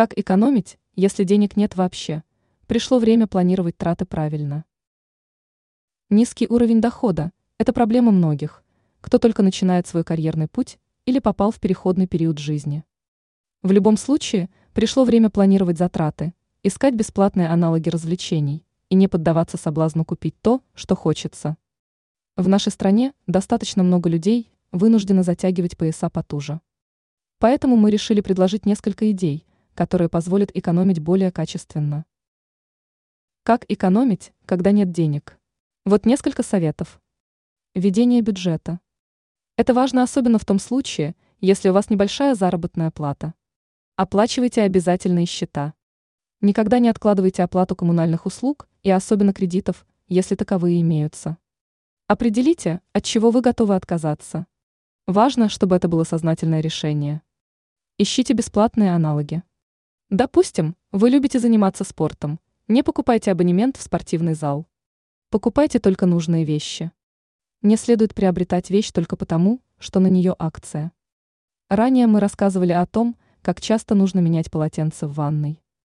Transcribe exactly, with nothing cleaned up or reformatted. Как экономить, если денег нет вообще? Пришло время планировать траты правильно. Низкий уровень дохода – это проблема многих, кто только начинает свой карьерный путь или попал в переходный период жизни. В любом случае, пришло время планировать затраты, искать бесплатные аналоги развлечений и не поддаваться соблазну купить то, что хочется. В нашей стране достаточно много людей вынуждены затягивать пояса потуже. Поэтому мы решили предложить несколько идей, которые позволят экономить более качественно. Как экономить, когда нет денег? Вот несколько советов. Ведение бюджета. Это важно особенно в том случае, если у вас небольшая заработная плата. Оплачивайте обязательные счета. Никогда не откладывайте оплату коммунальных услуг и особенно кредитов, если таковые имеются. Определите, от чего вы готовы отказаться. Важно, чтобы это было сознательное решение. Ищите бесплатные аналоги. Допустим, вы любите заниматься спортом. Не покупайте абонемент в спортивный зал. Покупайте только нужные вещи. Не следует приобретать вещь только потому, что на нее акция. Ранее мы рассказывали о том, как часто нужно менять полотенце в ванной.